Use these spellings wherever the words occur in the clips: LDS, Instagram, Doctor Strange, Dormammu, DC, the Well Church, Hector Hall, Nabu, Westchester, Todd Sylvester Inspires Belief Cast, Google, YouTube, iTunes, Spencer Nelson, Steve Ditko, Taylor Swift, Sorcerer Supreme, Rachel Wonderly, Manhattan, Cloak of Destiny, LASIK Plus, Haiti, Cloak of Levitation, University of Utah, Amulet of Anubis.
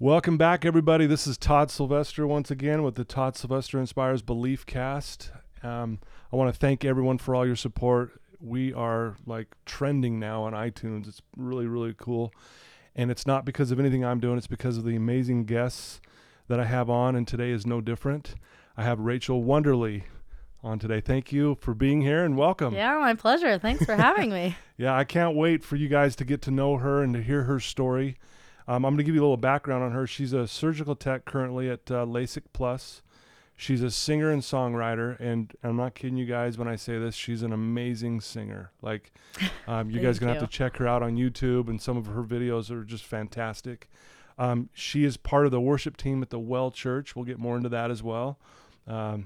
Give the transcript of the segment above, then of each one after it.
Welcome back, everybody. This is Todd Sylvester once again with the Todd Sylvester Inspires Belief Cast. I want to thank everyone for all your support. We are like trending now on iTunes. It's really, really cool. And it's not because of anything I'm doing. It's because of the amazing guests that I have on. And today is no different. I have Rachel Wonderly on today. Thank you for being here and welcome. Yeah, my pleasure. Thanks for having me. Yeah, I can't wait for you guys to get to know her and to hear her story. I'm going to give you a little background on her. She's a surgical tech currently at LASIK Plus. She's a singer and songwriter, and I'm not kidding you guys when I say this. She's an amazing singer. Like, you guys are going to have to check her out on YouTube, and some of her videos are just fantastic. She is part of the worship team at the Well Church. We'll get more into that as well. And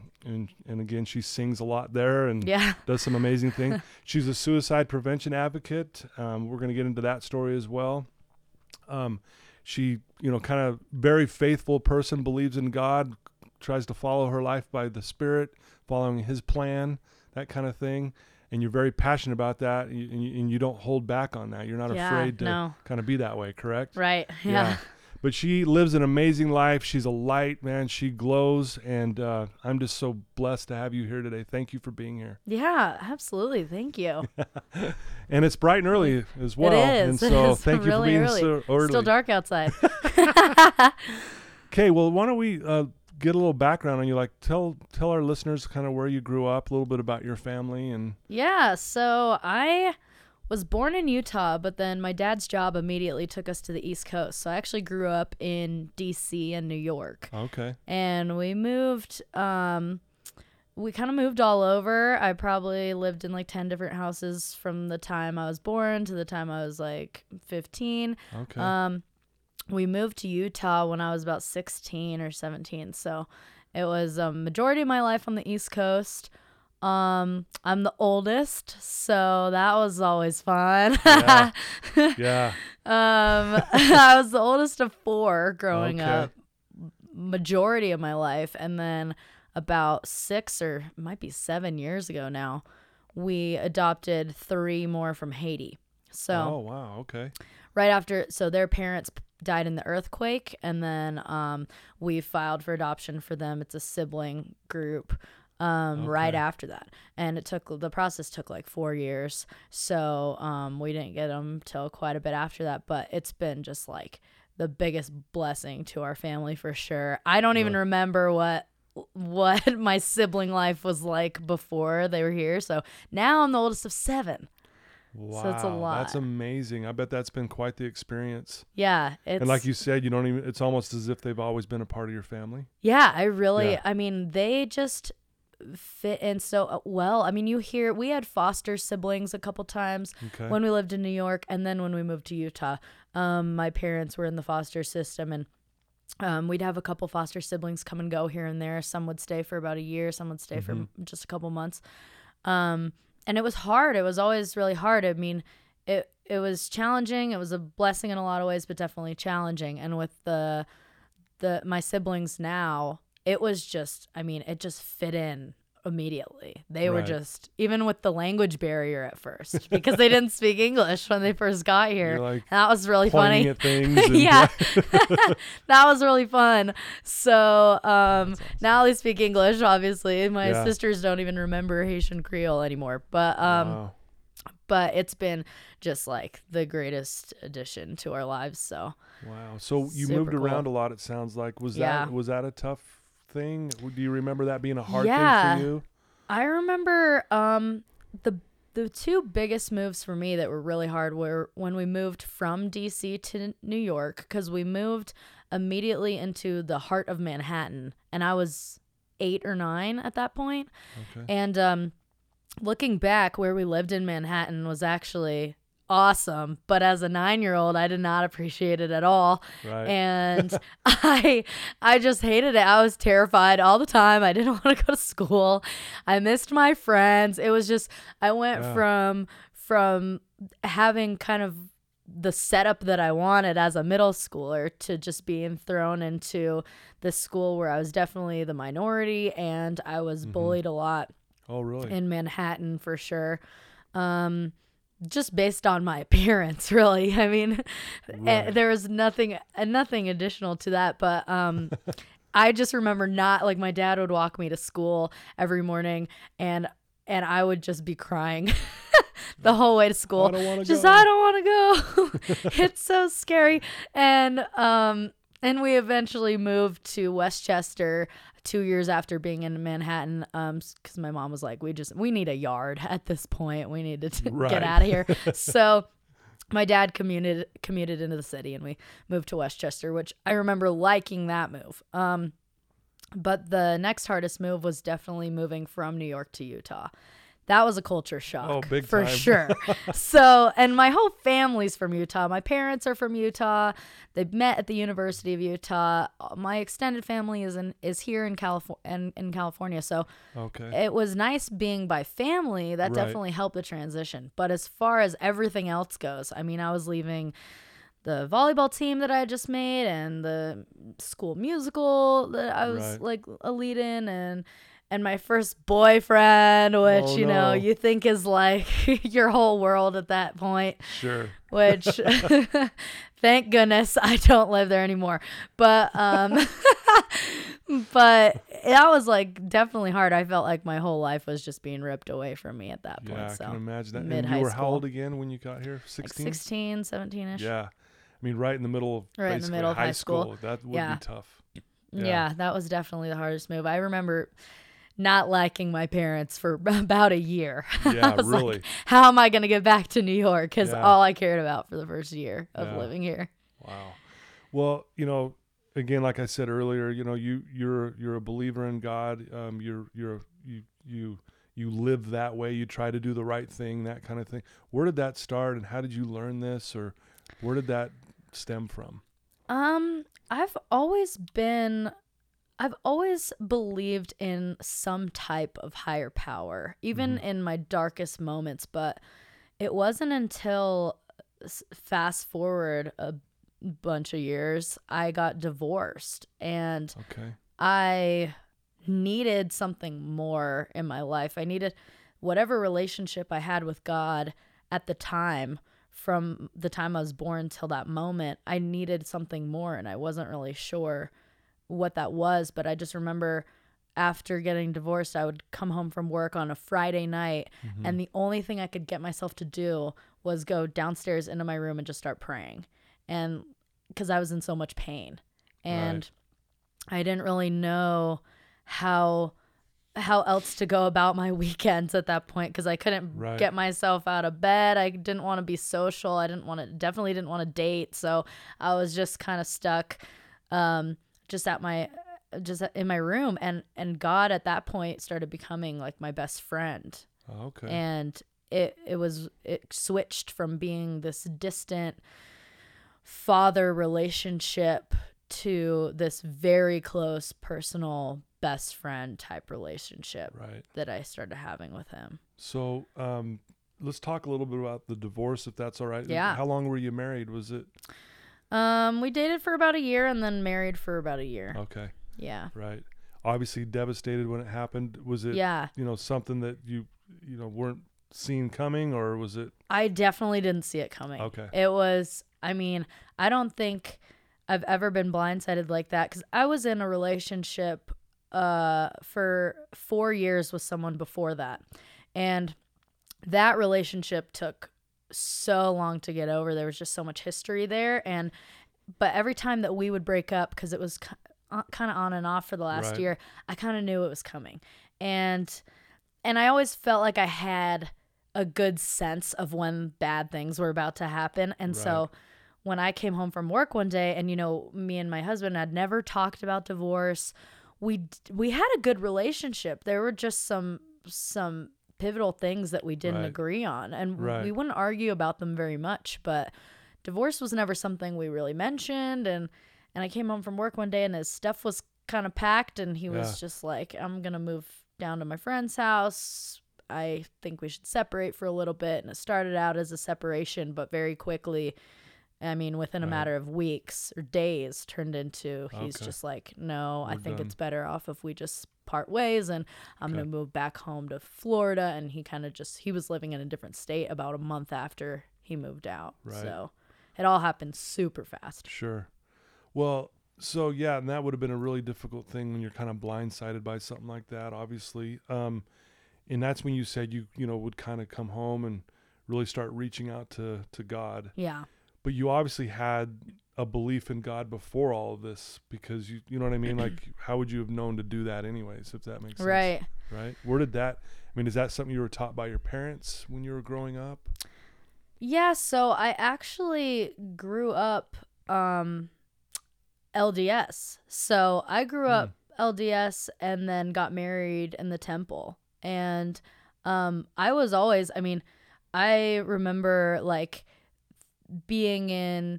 again, she sings a lot there and does some amazing things. She's a suicide prevention advocate. We're going to get into that story as well. She, kind of very faithful person, believes in God, tries to follow her life by the Spirit, following his plan, that kind of thing. And you're very passionate about that, and you don't hold back on that. You're not afraid to kind of be that way, correct? Right. Yeah. But she lives an amazing life. She's a light, man. She glows, and I'm just so blessed to have you here today. Thank you for being here. Yeah, absolutely. Thank you. And it's bright and early as well. It is. And so thank you for being so early. Still dark outside. Okay, well, why don't we get a little background on you? Like, tell our listeners kind of where you grew up, a little bit about your family, and yeah. So I was born in Utah, but then my dad's job immediately took us to the East Coast. So I actually grew up in DC and New York. Okay. And we moved, we kind of moved all over. I probably lived in like 10 different houses from the time I was born to the time I was like 15. Okay. We moved to Utah when I was about 16 or 17. So it was a majority of my life on the East Coast. I'm the oldest, so that was always fun. Yeah. I was the oldest of four growing up, majority of my life. And then about 6 or it might be 7 years ago now, we adopted 3 more from Haiti. So, oh, wow. Okay. Right after, so their parents died in the earthquake, and then, we filed for adoption for them. It's a sibling group. Right after that. And the process took like 4 years. So, we didn't get them till quite a bit after that, but it's been just like the biggest blessing to our family for sure. I don't even remember what my sibling life was like before they were here. So now I'm the oldest of 7. Wow, so it's a lot. That's amazing. I bet that's been quite the experience. Yeah. And like you said, it's almost as if they've always been a part of your family. Yeah, they just fit in so well. I mean, you hear, we had foster siblings a couple times when we lived in New York, and then when we moved to Utah, my parents were in the foster system, and we'd have a couple foster siblings come and go here and there. Some would stay for about a year, some would stay for just a couple months. And it was hard. It was always really hard. I mean, it was challenging. It was a blessing in a lot of ways, but definitely challenging. And with my siblings now, it was just, it just fit in immediately. They were just, even with the language barrier at first, because they didn't speak English when they first got here. Like, that was really funny. At things yeah. That was really fun. So now they speak English, obviously. My sisters don't even remember Haitian Creole anymore. But but it's been just like the greatest addition to our lives. So wow. So you moved around a lot, it sounds like. Was that a tough thing? Do you remember that being a hard thing for you? I remember the 2 biggest moves for me that were really hard were when we moved from DC to New York, because we moved immediately into the heart of Manhattan, and I was 8 or 9 at that point. Okay. And looking back, where we lived in Manhattan was actually awesome, but as a 9-year-old, I did not appreciate it at all. Right. And I just hated it. I was terrified all the time. I didn't want to go to school. I missed my friends. It was just, I went from having kind of the setup that I wanted as a middle schooler to just being thrown into this school where I was definitely the minority, and I was bullied a lot. Oh, really? In Manhattan for sure. just based on my appearance, really. I mean, right. There was nothing additional to that, but I just remember not, like, my dad would walk me to school every morning, and I would just be crying the whole way to school. I don't want to go. It's so scary. And we eventually moved to Westchester 2 years after being in Manhattan, because my mom was like, we need a yard at this point. We need to get out of here. So my dad commuted into the city, and we moved to Westchester, which I remember liking that move. But the next hardest move was definitely moving from New York to Utah. That was a culture shock, big for time. Sure. So, and my whole family's from Utah. My parents are from Utah. They met at the University of Utah. My extended family is here in California. So, It was nice being by family. That definitely helped the transition. But as far as everything else goes, I mean, I was leaving the volleyball team that I had just made and the school musical that I was like a lead in, and my first boyfriend, which, you think is like your whole world at that point. Sure. Which, thank goodness I don't live there anymore. But, but that was like definitely hard. I felt like my whole life was just being ripped away from me at that point. Yeah, I can imagine that. And you were how old again when you got here? 16? Like 16, 17-ish. Yeah. I mean, right in the middle of high school. That would be tough. Yeah, that was definitely the hardest move. I remember not liking my parents for about a year. Yeah, really. Like, how am I going to get back to New York? Because all I cared about for the first year of living here. Wow. Well, again, like I said earlier, you're a believer in God. You live that way. You try to do the right thing, that kind of thing. Where did that start, and how did you learn this, or where did that stem from? I've always believed in some type of higher power, even in my darkest moments. But it wasn't until fast forward a bunch of years, I got divorced, and I needed something more in my life. I needed whatever relationship I had with God at the time. From the time I was born till that moment, I needed something more, and I wasn't really sure what that was. But I just remember after getting divorced, I would come home from work on a Friday night, and the only thing I could get myself to do was go downstairs into my room and just start praying, and because I was in so much pain, and I didn't really know how else to go about my weekends at that point, because I couldn't get myself out of bed. I didn't want to be social. I definitely didn't want to date. So I was just kind of stuck just in my room. And God at that point started becoming like my best friend. Okay. And it switched from being this distant father relationship to this very close personal best friend type relationship that I started having with him. So let's talk a little bit about the divorce, if that's all right. Yeah. How long were you married? Was it? We dated for about a year and then married for about a year. Okay. Yeah. Right. Obviously devastated when it happened. Was it, something that you weren't seeing coming, or was it? I definitely didn't see it coming. Okay. It was, I don't think I've ever been blindsided like that, because I was in a relationship for 4 years with someone before that. And that relationship took so long to get over. There was just so much history there. But every time that we would break up, because it was kind of on and off for the last year, I kind of knew it was coming. And I always felt like I had a good sense of when bad things were about to happen. And so when I came home from work one day, and, me and my husband had never talked about divorce, we had a good relationship. There were just some pivotal things that we didn't agree on, and we wouldn't argue about them very much, but divorce was never something we really mentioned. And I came home from work one day, and his stuff was kind of packed, and he was just like, I'm going to move down to my friend's house. I think we should separate for a little bit. And it started out as a separation, but very quickly, within a matter of weeks or days, turned into, he's just like, no, I think it's better off if we just part ways, and I'm going to move back home to Florida. And he kind of just, he was living in a different state about a month after he moved out. Right. So it all happened super fast. Sure. Well, so yeah, and that would have been a really difficult thing when you're kind of blindsided by something like that, obviously. And that's when you said you would kind of come home and really start reaching out to God. Yeah. But you obviously had a belief in God before all of this, because you know what I mean? Like, how would you have known to do that anyways, if that makes sense? Right. Right. Where did that, I mean, is that something you were taught by your parents when you were growing up? Yeah. So I actually grew up, LDS. So I grew up LDS and then got married in the temple. And, I was always, I mean, I remember like being in,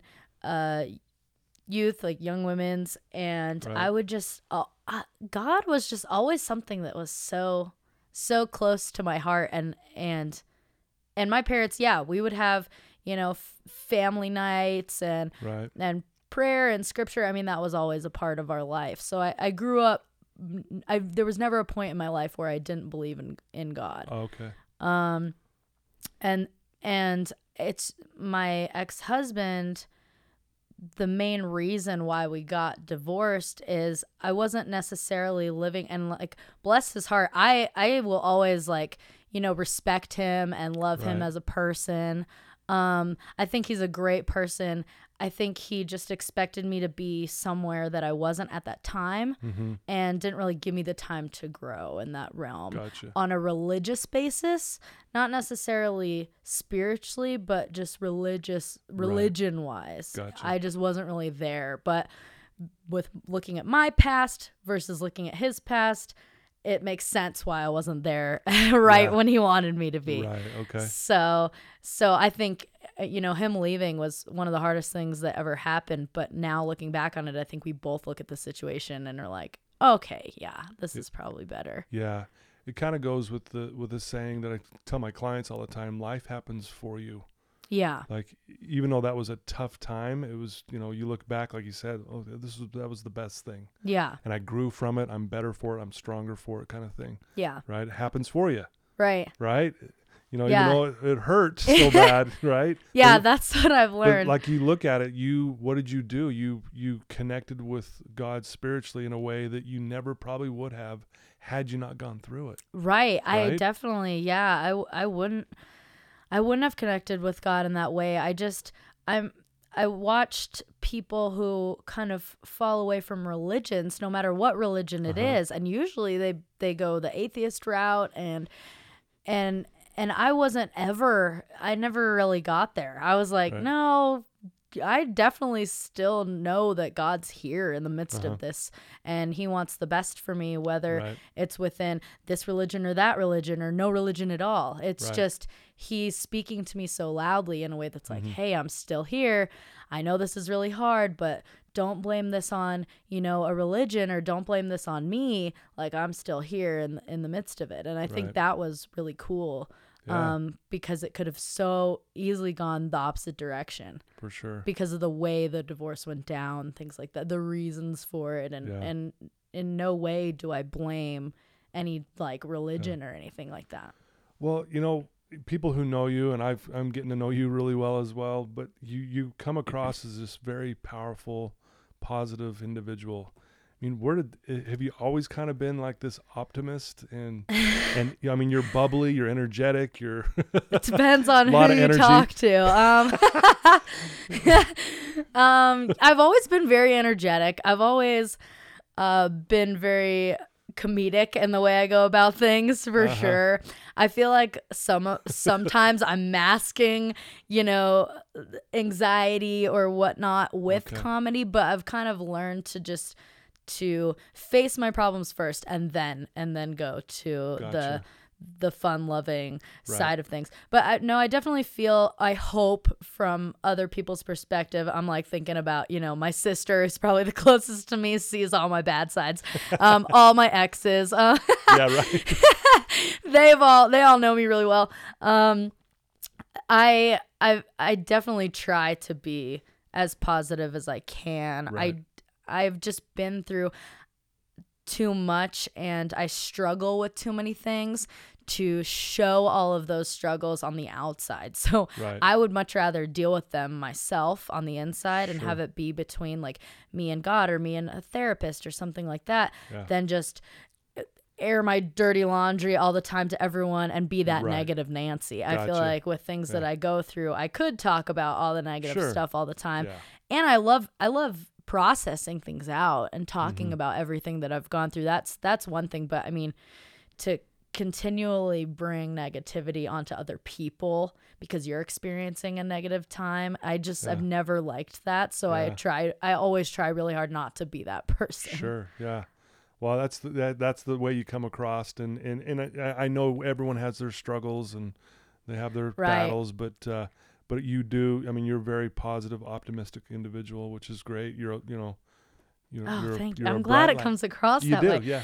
youth, like young women's, and I would just, God was just always something that was so close to my heart. And my parents, we would have, family nights and prayer and scripture. I mean, that was always a part of our life. So I grew up, there was never a point in my life where I didn't believe in God. Oh, okay. And it's my ex-husband, the main reason why we got divorced is I wasn't necessarily living, and like, bless his heart, I will always like, respect him and love him as a person. I think he's a great person. I think he just expected me to be somewhere that I wasn't at that time, and didn't really give me the time to grow in that realm on a religious basis, not necessarily spiritually, but just religion-wise. Gotcha. I just wasn't really there. But with looking at my past versus looking at his past, it makes sense why I wasn't there when he wanted me to be. Right. Okay. So I think, him leaving was one of the hardest things that ever happened. But now looking back on it, I think we both look at the situation and are like, okay, this is probably better. Yeah. It kind of goes with the saying that I tell my clients all the time, life happens for you. Yeah. Like, even though that was a tough time, it was, you look back, like you said, that was the best thing. Yeah. And I grew from it. I'm better for it. I'm stronger for it, kind of thing. Yeah. Right. It happens for you. Right. Right. Even though it hurt so bad, right? Yeah, but that's what I've learned. Like, you look at it, what did you do? You connected with God spiritually in a way that you never probably would have had you not gone through it. Right? I definitely, I wouldn't have connected with God in that way. I watched people who kind of fall away from religions, no matter what religion it is, and usually they go the atheist route and I never really got there. I was like, no, I definitely still know that God's here in the midst of this, and he wants the best for me, whether it's within this religion or that religion or no religion at all. It's just he's speaking to me so loudly in a way that's like, hey, I'm still here. I know this is really hard, but don't blame this on, a religion, or don't blame this on me. Like, I'm still here in the midst of it. And I think that was really cool. Yeah. Because it could have so easily gone the opposite direction. For sure. Because of the way the divorce went down, things like that, the reasons for it. And in no way do I blame any like religion or anything like that. Well, people who know you, and I'm getting to know you really well as well, but you come across as this very powerful, positive individual. I mean, have you always kind of been like this optimist and I mean, you're bubbly, you're energetic, you're it depends on who you talk to. I've always been very energetic. I've always been very comedic in the way I go about things, for sure. I feel like sometimes I'm masking, anxiety or whatnot with comedy, but I've kind of learned to just face my problems first and then go to the fun loving side of things. But I definitely feel, I hope from other people's perspective, I'm like thinking about, my sister is probably the closest to me, sees all my bad sides. All my exes. They all know me really well. I definitely try to be as positive as I can. I've just been through too much and I struggle with too many things to show all of those struggles on the outside. So right. I would much rather deal with them myself on the inside and have it be between like me and God or me and a therapist or something like that than just air my dirty laundry all the time to everyone and be that negative Nancy. Gotcha. I feel like with things that I go through, I could talk about all the negative stuff all the time. Yeah. And I love processing things out and talking about everything that I've gone through. That's one thing. But I mean, to continually bring negativity onto other people because you're experiencing a negative time. I've never liked that. So I always try really hard not to be that person. Sure. Yeah. Well, that's the way you come across. And I know everyone has their struggles and they have their battles, but you do, I mean, you're a very positive, optimistic individual, which is great. I'm glad it comes across that way. Yeah.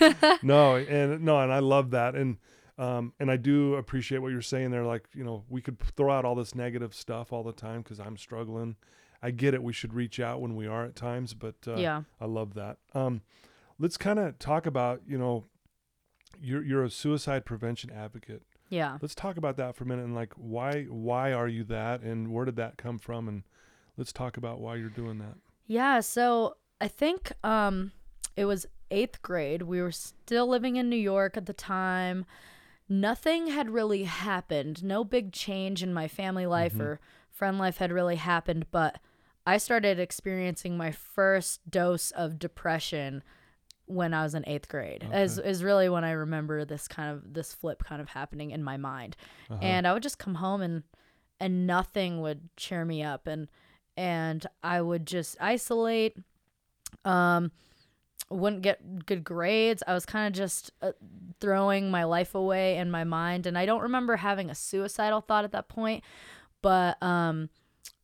And I love that. And I do appreciate what you're saying there. Like, you know, we could throw out all this negative stuff all the time because I'm struggling. I get it. We should reach out when we are at times, but I love that. Let's kind of talk about, you know, you're a suicide prevention advocate. Yeah. Let's talk about that for a minute and like, why are you that and where did that come from? And let's talk about why you're doing that. Yeah. So I think it was 8th grade. We were still living in New York at the time. Nothing had really happened. No big change in my family life or friend life had really happened. But I started experiencing my first dose of depression when I was in 8th grade, is really when I remember this flip kind of happening in my mind. And I would just come home and nothing would cheer me up and I would just isolate, wouldn't get good grades. I was kind of just throwing my life away in my mind. And I don't remember having a suicidal thought at that point, but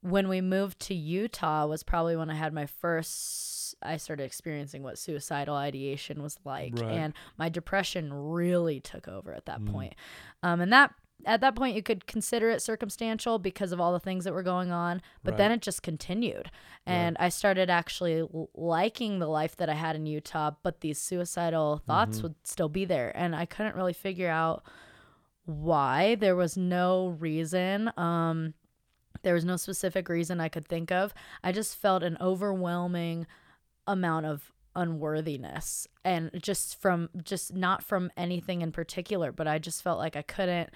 when we moved to Utah was probably when I started experiencing what suicidal ideation was like. Right. And my depression really took over at that point. At that point, you could consider it circumstantial because of all the things that were going on, but then it just continued. And I started actually liking the life that I had in Utah, but these suicidal thoughts would still be there. And I couldn't really figure out why. There was no reason. There was no specific reason I could think of. I just felt an overwhelming amount of unworthiness and just not from anything in particular, but I just felt like I couldn't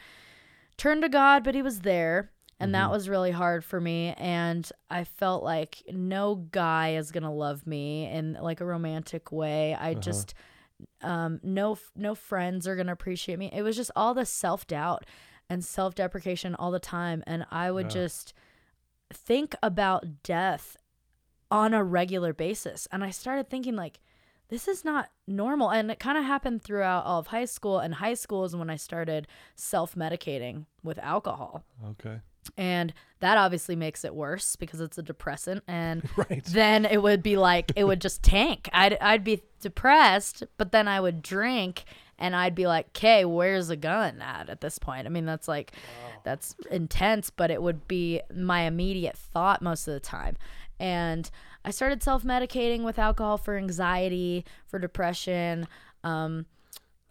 turn to God, but he was there. And that was really hard for me. And I felt like no guy is going to love me in like a romantic way. I just, no friends are going to appreciate me. It was just all the self-doubt and self-deprecation all the time. And I would just think about death on a regular basis. And I started thinking like, this is not normal. And it kind of happened throughout all of high school, and high school is when I started self-medicating with alcohol. Okay. And that obviously makes it worse because it's a depressant. And then it would be like, it would just tank. I'd be depressed, but then I would drink and I'd be like, okay, where's a gun at this point? I mean, that's like, that's intense, but it would be my immediate thought most of the time. And I started self-medicating with alcohol for anxiety, for depression, and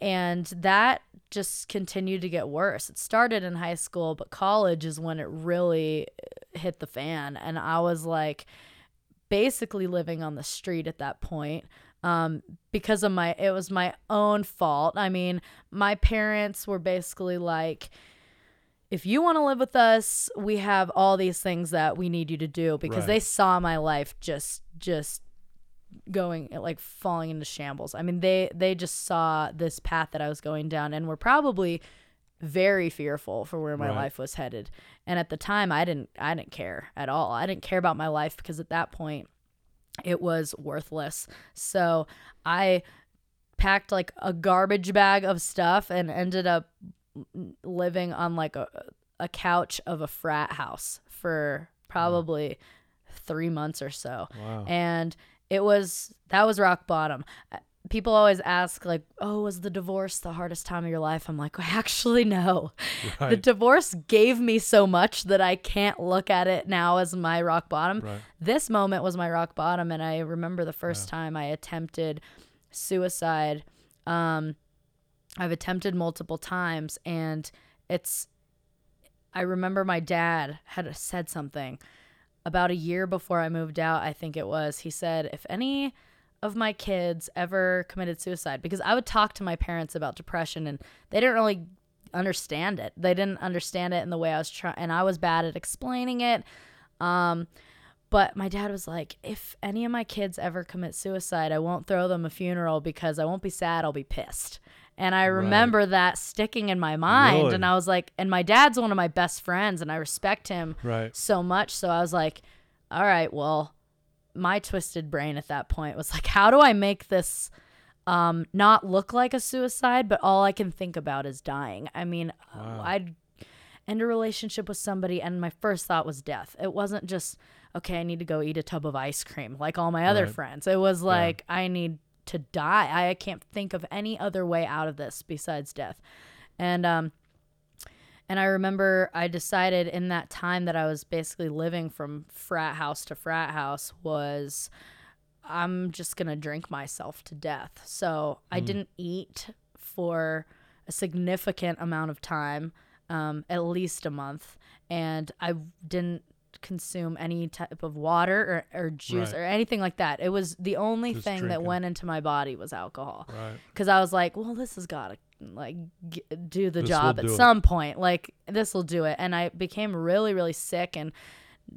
that just continued to get worse. It started in high school, but college is when it really hit the fan. And I was like basically living on the street at that point because of it was my own fault. I mean, my parents were basically like, if you want to live with us, we have all these things that we need you to do, because they saw my life just going, like falling into shambles. I mean, they just saw this path that I was going down and were probably very fearful for where my life was headed. And at the time, I didn't care at all. I didn't care about my life because at that point it was worthless. So I packed like a garbage bag of stuff and ended up living on like a couch of a frat house for probably 3 months or so. Wow. And that was rock bottom. people always ask, like, oh, was the divorce the hardest time of your life? I'm like, well, actually, no. Right. The divorce gave me so much that I can't look at it now as my rock bottom. Right. This moment was my rock bottom, and I remember the first time I attempted suicide. I've attempted multiple times, and I remember my dad had said something about a year before I moved out, I think it was. He said, if any of my kids ever committed suicide, because I would talk to my parents about depression and they didn't really understand it. They didn't understand it in the way I was trying, and I was bad at explaining it. But my dad was like, if any of my kids ever commit suicide, I won't throw them a funeral because I won't be sad, I'll be pissed. And I remember that sticking in my mind. Really? And I was like, and my dad's one of my best friends and I respect him so much. So I was like, all right, well, my twisted brain at that point was like, how do I make this not look like a suicide, but all I can think about is dying? I mean, I'd end a relationship with somebody and my first thought was death. It wasn't just, okay, I need to go eat a tub of ice cream like all my other friends. It was like, I need to die. I can't think of any other way out of this besides death. And I remember I decided in that time that I was basically living from frat house to frat house was I'm just going to drink myself to death. So I didn't eat for a significant amount of time, at least a month. And I didn't consume any type of water or juice or anything like that. It was the only just thing drinking that went into my body was alcohol. Because I was like, well, this has got to like do the job at some point. Like, this will do it. And I became really, really sick. And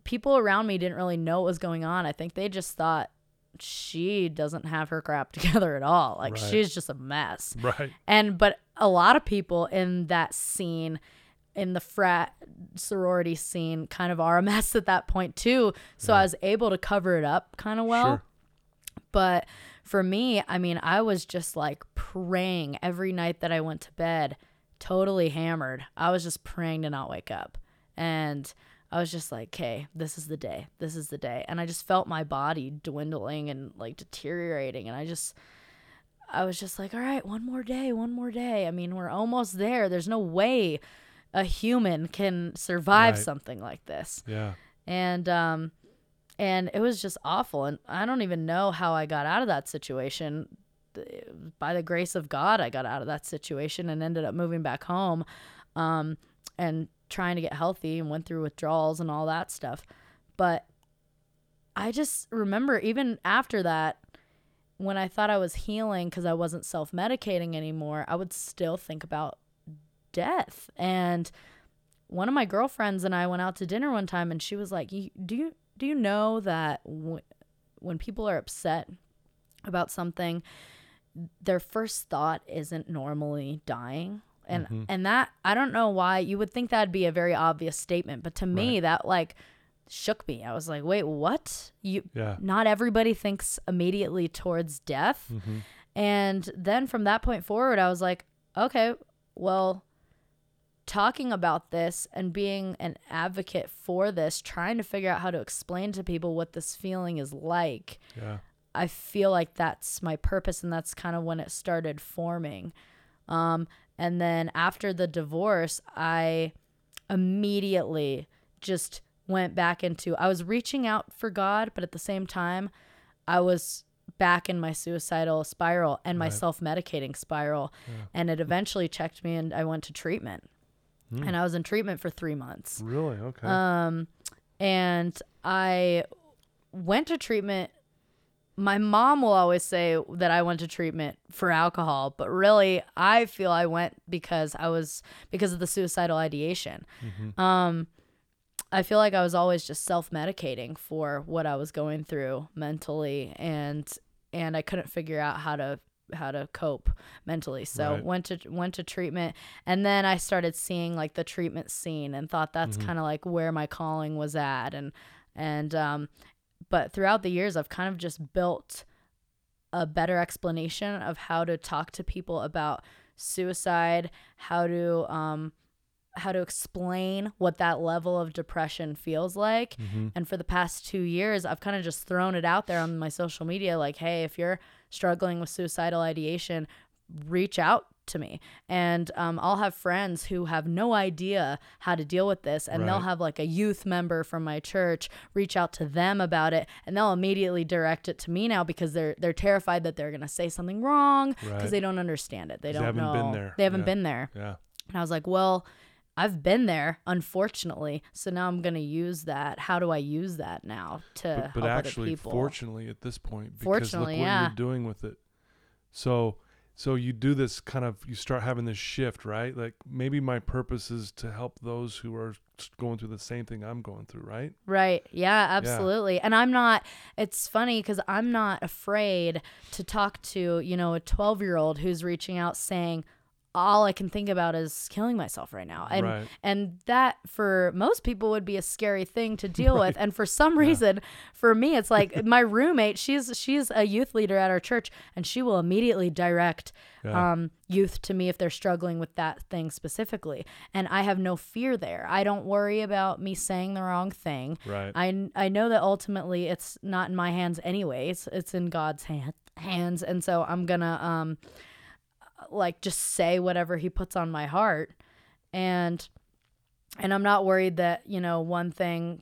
people around me didn't really know what was going on. I think they just thought she doesn't have her crap together at all. Like, she's just a mess. But a lot of people in that scene, in the frat sorority scene, kind of are a mess at that point too. So I was able to cover it up kind of well. But for me, I mean, I was just like praying every night that I went to bed, totally hammered. I was just praying to not wake up. And I was just like, okay, this is the day. This is the day. And I just felt my body dwindling and like deteriorating. And I was just like, all right, one more day, one more day. I mean, we're almost there. There's no way a human can survive something like this. And it was just awful. And I don't even know how I got out of that situation. By the grace of God, I got out of that situation and ended up moving back home and trying to get healthy and went through withdrawals and all that stuff. But I just remember even after that, when I thought I was healing because I wasn't self-medicating anymore, I would still think about death. And one of my girlfriends and I went out to dinner one time and she was like, do you know that when people are upset about something, their first thought isn't normally dying? And and that, I don't know why you would think that'd be a very obvious statement, but to me that like shook me. I was like, wait, what? Not everybody thinks immediately towards death. And then from that point forward, I was like, okay, well, talking about this and being an advocate for this, trying to figure out how to explain to people what this feeling is like, I feel like that's my purpose. And that's kind of when it started forming. And then after the divorce, I immediately just went back into, I was reaching out for God, but at the same time, I was back in my suicidal spiral and my self-medicating spiral. And it eventually checked me and I went to treatment. And I was in treatment for 3 months. Really? Okay. And I went to treatment. My mom will always say that I went to treatment for alcohol, but really I feel I went because of the suicidal ideation. I feel like I was always just self-medicating for what I was going through mentally, and I couldn't figure out how to cope mentally. So went to treatment, and then I started seeing like the treatment scene and thought that's kind of like where my calling was at. And but throughout the years, I've kind of just built a better explanation of how to talk to people about suicide, how to explain what that level of depression feels like. And for the past 2 years, I've kind of just thrown it out there on my social media, like, hey, if you're struggling with suicidal ideation, reach out to me. And I'll have friends who have no idea how to deal with this, and right. they'll have like a youth member from my church reach out to them about it, and they'll immediately direct it to me now because they're terrified that they're gonna say something wrong because right. they don't understand it. They don't know. They haven't been there. They haven't yeah. been there. Yeah. And I was like, well, I've been there, unfortunately. So now I'm going to use that. How do I use that now to help actually, other people? But actually, fortunately, at this point, because look what yeah. you're doing with it. So you do this kind of, you start having this shift, right? Like maybe my purpose is to help those who are going through the same thing I'm going through, right? Right. Yeah, absolutely. Yeah. And I'm not, it's funny because I'm not afraid to talk to, you know, a 12-year-old who's reaching out saying, all I can think about is killing myself right now. And right. and that for most people would be a scary thing to deal right. with. And for some reason, yeah. for me, it's like my roommate, she's a youth leader at our church, and she will immediately direct yeah. Youth to me if they're struggling with that thing specifically. And I have no fear there. I don't worry about me saying the wrong thing. Right. I know that ultimately it's not in my hands anyways. It's in God's hands. And so I'm going to... like just say whatever he puts on my heart, and I'm not worried that, you know, one thing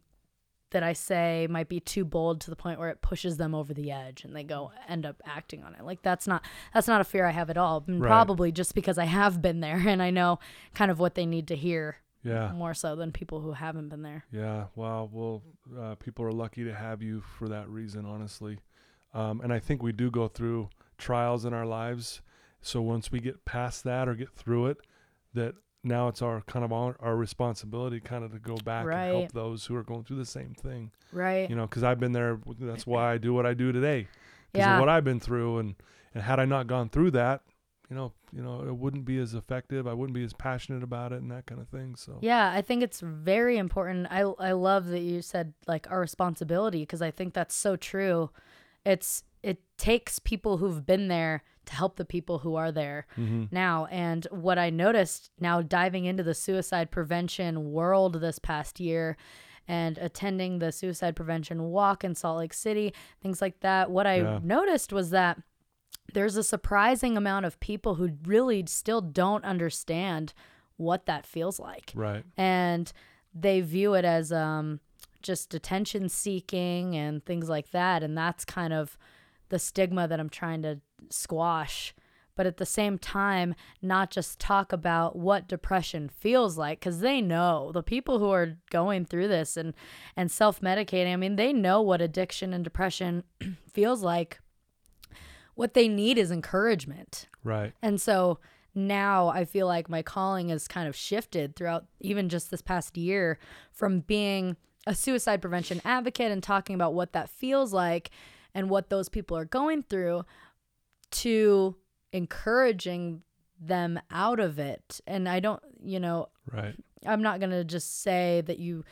that I say might be too bold to the point where it pushes them over the edge and they end up acting on it. Like that's not a fear I have at all. And right. probably just because I have been there and I know kind of what they need to hear yeah. more so than people who haven't been there. Yeah. Wow. Well, people are lucky to have you for that reason, honestly. And I think we do go through trials in our lives. So once we get past that or get through it, that now it's our kind of our responsibility kind of to go back right. and help those who are going through the same thing. Right. You know, because I've been there. That's why I do what I do today. Because yeah. of what I've been through. And had I not gone through that, you know, it wouldn't be as effective. I wouldn't be as passionate about it and that kind of thing. So yeah, I think it's very important. I love that you said like our responsibility, because I think that's so true. It takes people who've been there to help the people who are there mm-hmm. now. And what I noticed now diving into the suicide prevention world this past year and attending the suicide prevention walk in Salt Lake City, things like that, what I yeah. noticed was that there's a surprising amount of people who really still don't understand what that feels like. Right. And they view it as just attention seeking and things like that. And that's kind of the stigma that I'm trying to squash, but at the same time, not just talk about what depression feels like, because they know, the people who are going through this and self-medicating, I mean, they know what addiction and depression feels like. What they need is encouragement. Right. And so now I feel like my calling has kind of shifted throughout even just this past year from being a suicide prevention advocate and talking about what that feels like and what those people are going through to encouraging them out of it. And I don't, you know, right. I'm not going to just say that you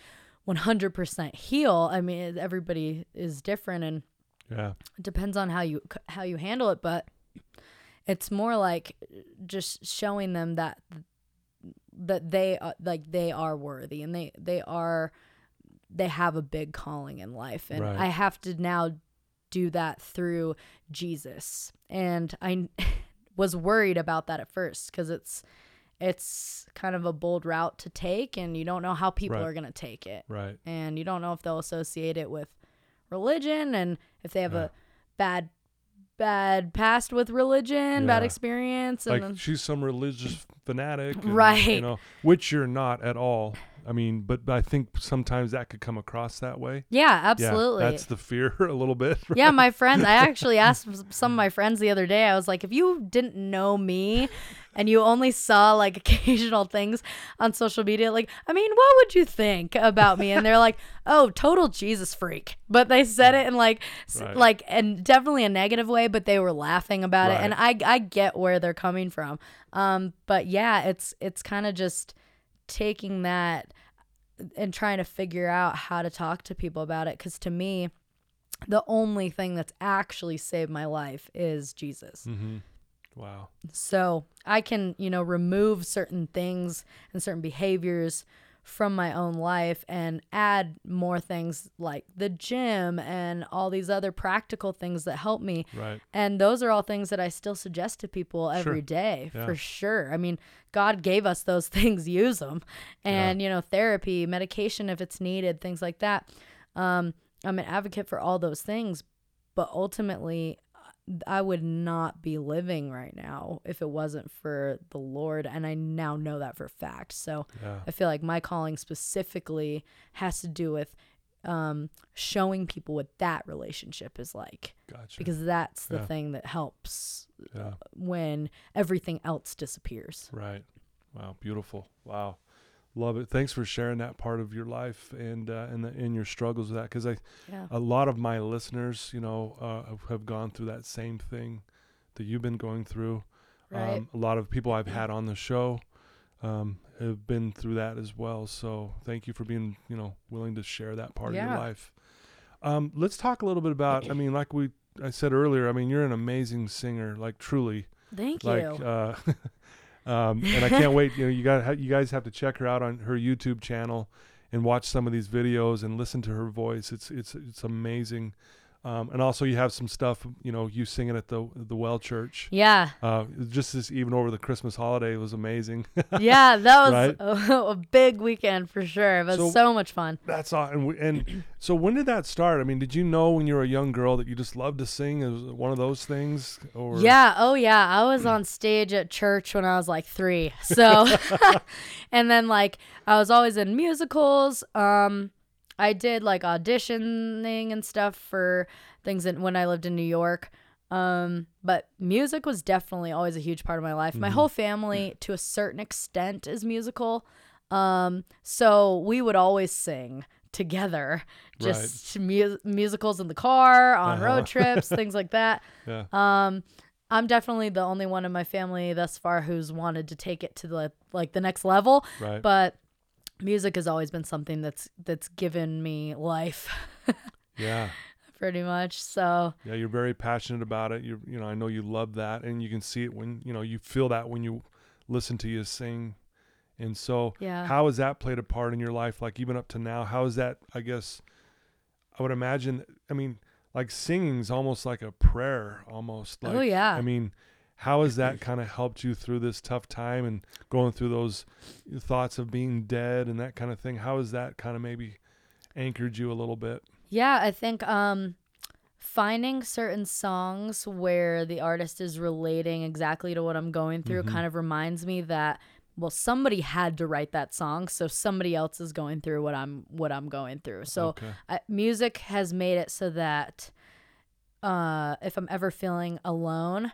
100% heal. I mean, everybody is different and yeah. it depends on how you handle it, but it's more like just showing them that they are, like, they are worthy and they have a big calling in life. And right. I have to now do that through Jesus. And I was worried about that at first because it's kind of a bold route to take, and you don't know how people right. are going to take it. Right. And you don't know if they'll associate it with religion and if they have yeah. a bad past with religion, yeah. bad experience. And like she's some religious fanatic. And, right. You know, which you're not at all. I mean, but I think sometimes that could come across that way. Yeah, absolutely. Yeah, that's the fear a little bit. Right? Yeah, my friends, I actually asked some of my friends the other day, I was like, if you didn't know me and you only saw like occasional things on social media, like, I mean, what would you think about me? And they're like, oh, total Jesus freak. But they said it in like, right. like, and definitely a negative way, but they were laughing about right. it. And I get where they're coming from. But yeah, it's kind of just taking that and trying to figure out how to talk to people about it, because to me the only thing that's actually saved my life is Jesus. Mm-hmm. Wow. So I can, you know, remove certain things and certain behaviors from my own life and add more things like the gym and all these other practical things that help me. Right. And those are all things that I still suggest to people every day, for sure. I mean, God gave us those things, use them. And, you know, therapy, medication if it's needed, things like that. I'm an advocate for all those things, but ultimately I would not be living right now if it wasn't for the Lord. And I now know that for a fact. So I feel like my calling specifically has to do with showing people what that relationship is like. Gotcha. Because that's the thing that helps when everything else disappears. Right. Wow. Beautiful. Wow. Love it. Thanks for sharing that part of your life and your struggles with that. Because a lot of my listeners, you know, have gone through that same thing that you've been going through. Right. A lot of people I've had on the show have been through that as well. So thank you for being, you know, willing to share that part of your life. Let's talk a little bit about, I mean, like I said earlier, I mean, you're an amazing singer, like truly. Thank you. And I can't wait. You know, you guys have to check her out on her YouTube channel and watch some of these videos and listen to her voice. It's amazing. And also you have some stuff, you know, you singing at the Well Church. Yeah. Just this even over the Christmas holiday was amazing. Yeah, that was a big weekend for sure. It was so much fun. That's awesome. And so when did that start? I mean, did you know when you were a young girl that you just loved to sing? It was one of those things? Or yeah. Oh yeah. I was on stage at church when I was like 3. So, and then like I was always in musicals. I did like auditioning and stuff for things when I lived in New York. But music was definitely always a huge part of my life. Mm-hmm. My whole family to a certain extent is musical. So we would always sing together, just musicals in the car, on road trips, things like that. Yeah. I'm definitely the only one in my family thus far who's wanted to take it to the, like the next level. Right. But music has always been something that's given me life. Yeah. Pretty much. So yeah, you're very passionate about it. You know, I know you love that, and you can see it when, you know, you feel that when you listen to you sing. And so how has that played a part in your life? Like even up to now, how is that, I guess I would imagine, I mean, like singing's almost like a prayer almost. Like, oh yeah. I mean, how has that kind of helped you through this tough time and going through those thoughts of being dead and that kind of thing? How has that kind of maybe anchored you a little bit? Yeah, I think finding certain songs where the artist is relating exactly to what I'm going through kind of reminds me that, well, somebody had to write that song, so somebody else is going through what I'm going through. So music has made it so that if I'm ever feeling alone,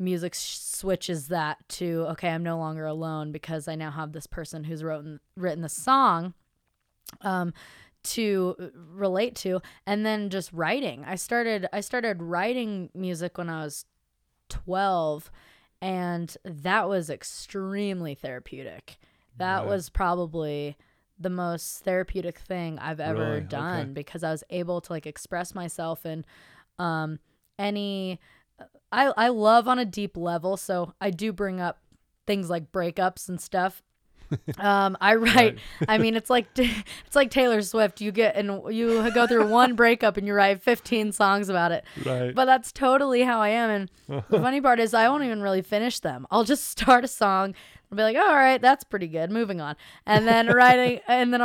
music switches that to, okay, I'm no longer alone because I now have this person who's written the song to relate to. And then just writing. I started writing music when I was 12, and that was extremely therapeutic. That was probably the most therapeutic thing I've ever done because I was able to like express myself in I love on a deep level, so I do bring up things like breakups and stuff. I write. I mean, it's like Taylor Swift. You go through one breakup and you write 15 songs about it. Right. But that's totally how I am. And the funny part is, I won't even really finish them. I'll just start a song and be like, "All right, that's pretty good. Moving on." And then I'll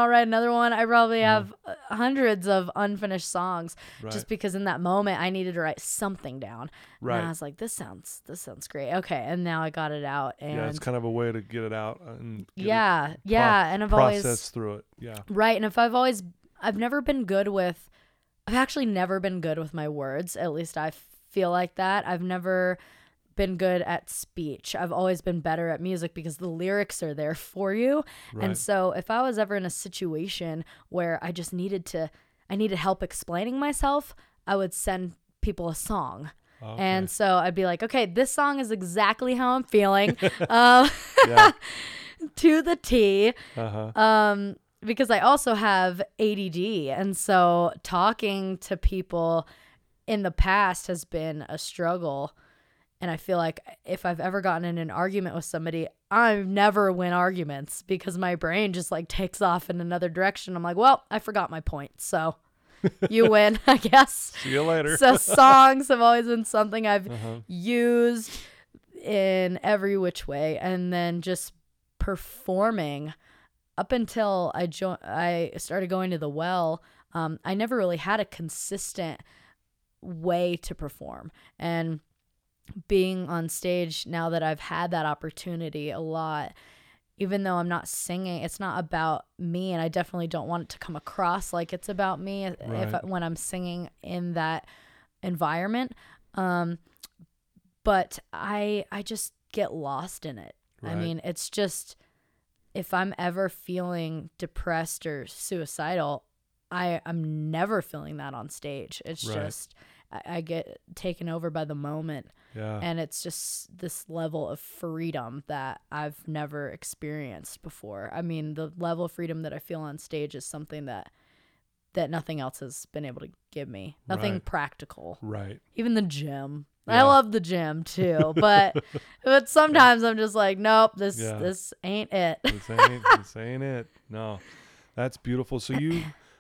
write another one. I probably have hundreds of unfinished songs just because in that moment I needed to write something down. Right. And I was like, "This sounds great. Okay." And now I got it out. And yeah, it's kind of a way to get it out and get and I've always processed through it. Yeah. Right. And if I've actually never been good with my words. At least I feel like that. I've never been good at speech. I've always been better at music because the lyrics are there for you. Right. And so if I was ever in a situation where I just needed help explaining myself, I would send people a song. Okay. And so I'd be like, okay, this song is exactly how I'm feeling. To the T. Because I also have ADD. And so talking to people in the past has been a struggle. And I feel like if I've ever gotten in an argument with somebody, I've never win arguments because my brain just like takes off in another direction. I'm like, well, I forgot my point. So you win, I guess. See you later. So songs have always been something I've used in every which way. And then just performing up until I started going to the Well. I never really had a consistent way to perform. And being on stage now that I've had that opportunity a lot, even though I'm not singing, it's not about me, and I definitely don't want it to come across like it's about me when I'm singing in that environment. But I just get lost in it. Right. I mean, it's just, if I'm ever feeling depressed or suicidal, I'm never feeling that on stage. It's just, I get taken over by the moment. Yeah. And it's just this level of freedom that I've never experienced before. I mean, the level of freedom that I feel on stage is something that nothing else has been able to give me. Nothing practical. Right. Even the gym. Yeah. I love the gym too, but sometimes I'm just like, nope, this ain't it. This ain't it. No. That's beautiful.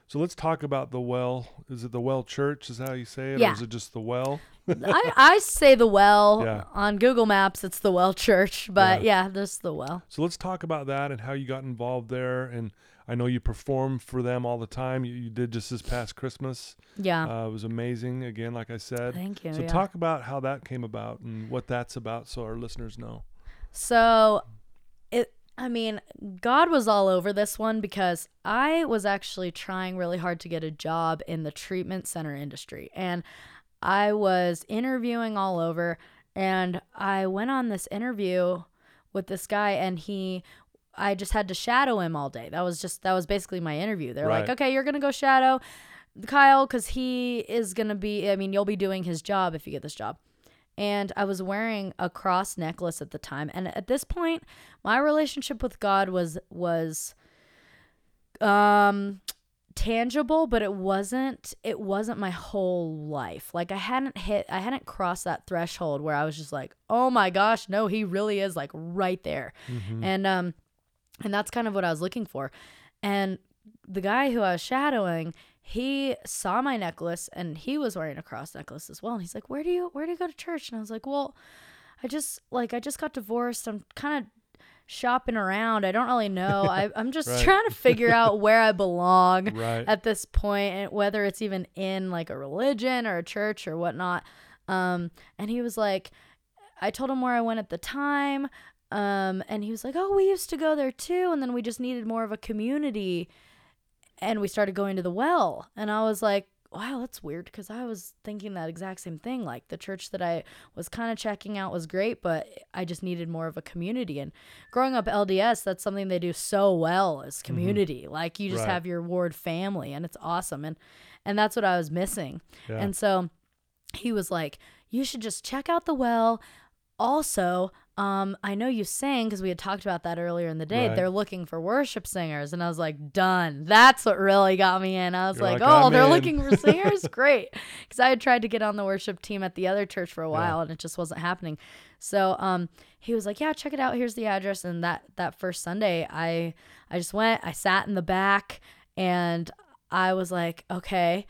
So let's talk about the Well. Is it the Well Church is how you say it? Yeah. Or is it just the Well? I say the Well. Yeah. On Google Maps, it's the Well Church. But yeah, this is the Well. So let's talk about that and how you got involved there. And I know you perform for them all the time. You did just this past Christmas. Yeah. It was amazing. Again, like I said. Thank you. So talk about how that came about and what that's about so our listeners know. So God was all over this one because I was actually trying really hard to get a job in the treatment center industry. And I was interviewing all over, and I went on this interview with this guy, and I just had to shadow him all day. That was basically my interview. They're like, okay, you're going to go shadow Kyle because he is going to be, you'll be doing his job if you get this job. And I was wearing a cross necklace at the time. And at this point, my relationship with God was tangible, but it wasn't my whole life. Like I hadn't crossed that threshold where I was just like, oh my gosh, no, he really is like right there. Mm-hmm. And that's kind of what I was looking for. And the guy who I was shadowing, he saw my necklace, and he was wearing a cross necklace as well. And he's like, where do you go to church? And I was like, well, I just got divorced. I'm kind of shopping around. I don't really know. I'm just trying to figure out where I belong at this point, and whether it's even in like a religion or a church or whatnot. And he was like, I told him where I went at the time. And he was like, oh, we used to go there too. And then we just needed more of a community, and we started going to the Well. And I was like, wow, that's weird, because I was thinking that exact same thing. Like the church that I was kind of checking out was great, but I just needed more of a community. And growing up LDS, that's something they do so well, is community. Mm-hmm. Like you just have your ward family, and it's awesome. And that's what I was missing. Yeah. And so he was like, you should just check out the Well. Also, I know you sang, because we had talked about that earlier in the day. They're looking for worship singers. And I was like, done. That's what really got me in. I was they're looking for singers? Great. Because I had tried to get on the worship team at the other church for a while, and it just wasn't happening. So he was like, yeah, check it out. Here's the address. And that first Sunday, I just went. I sat in the back, and I was like, okay,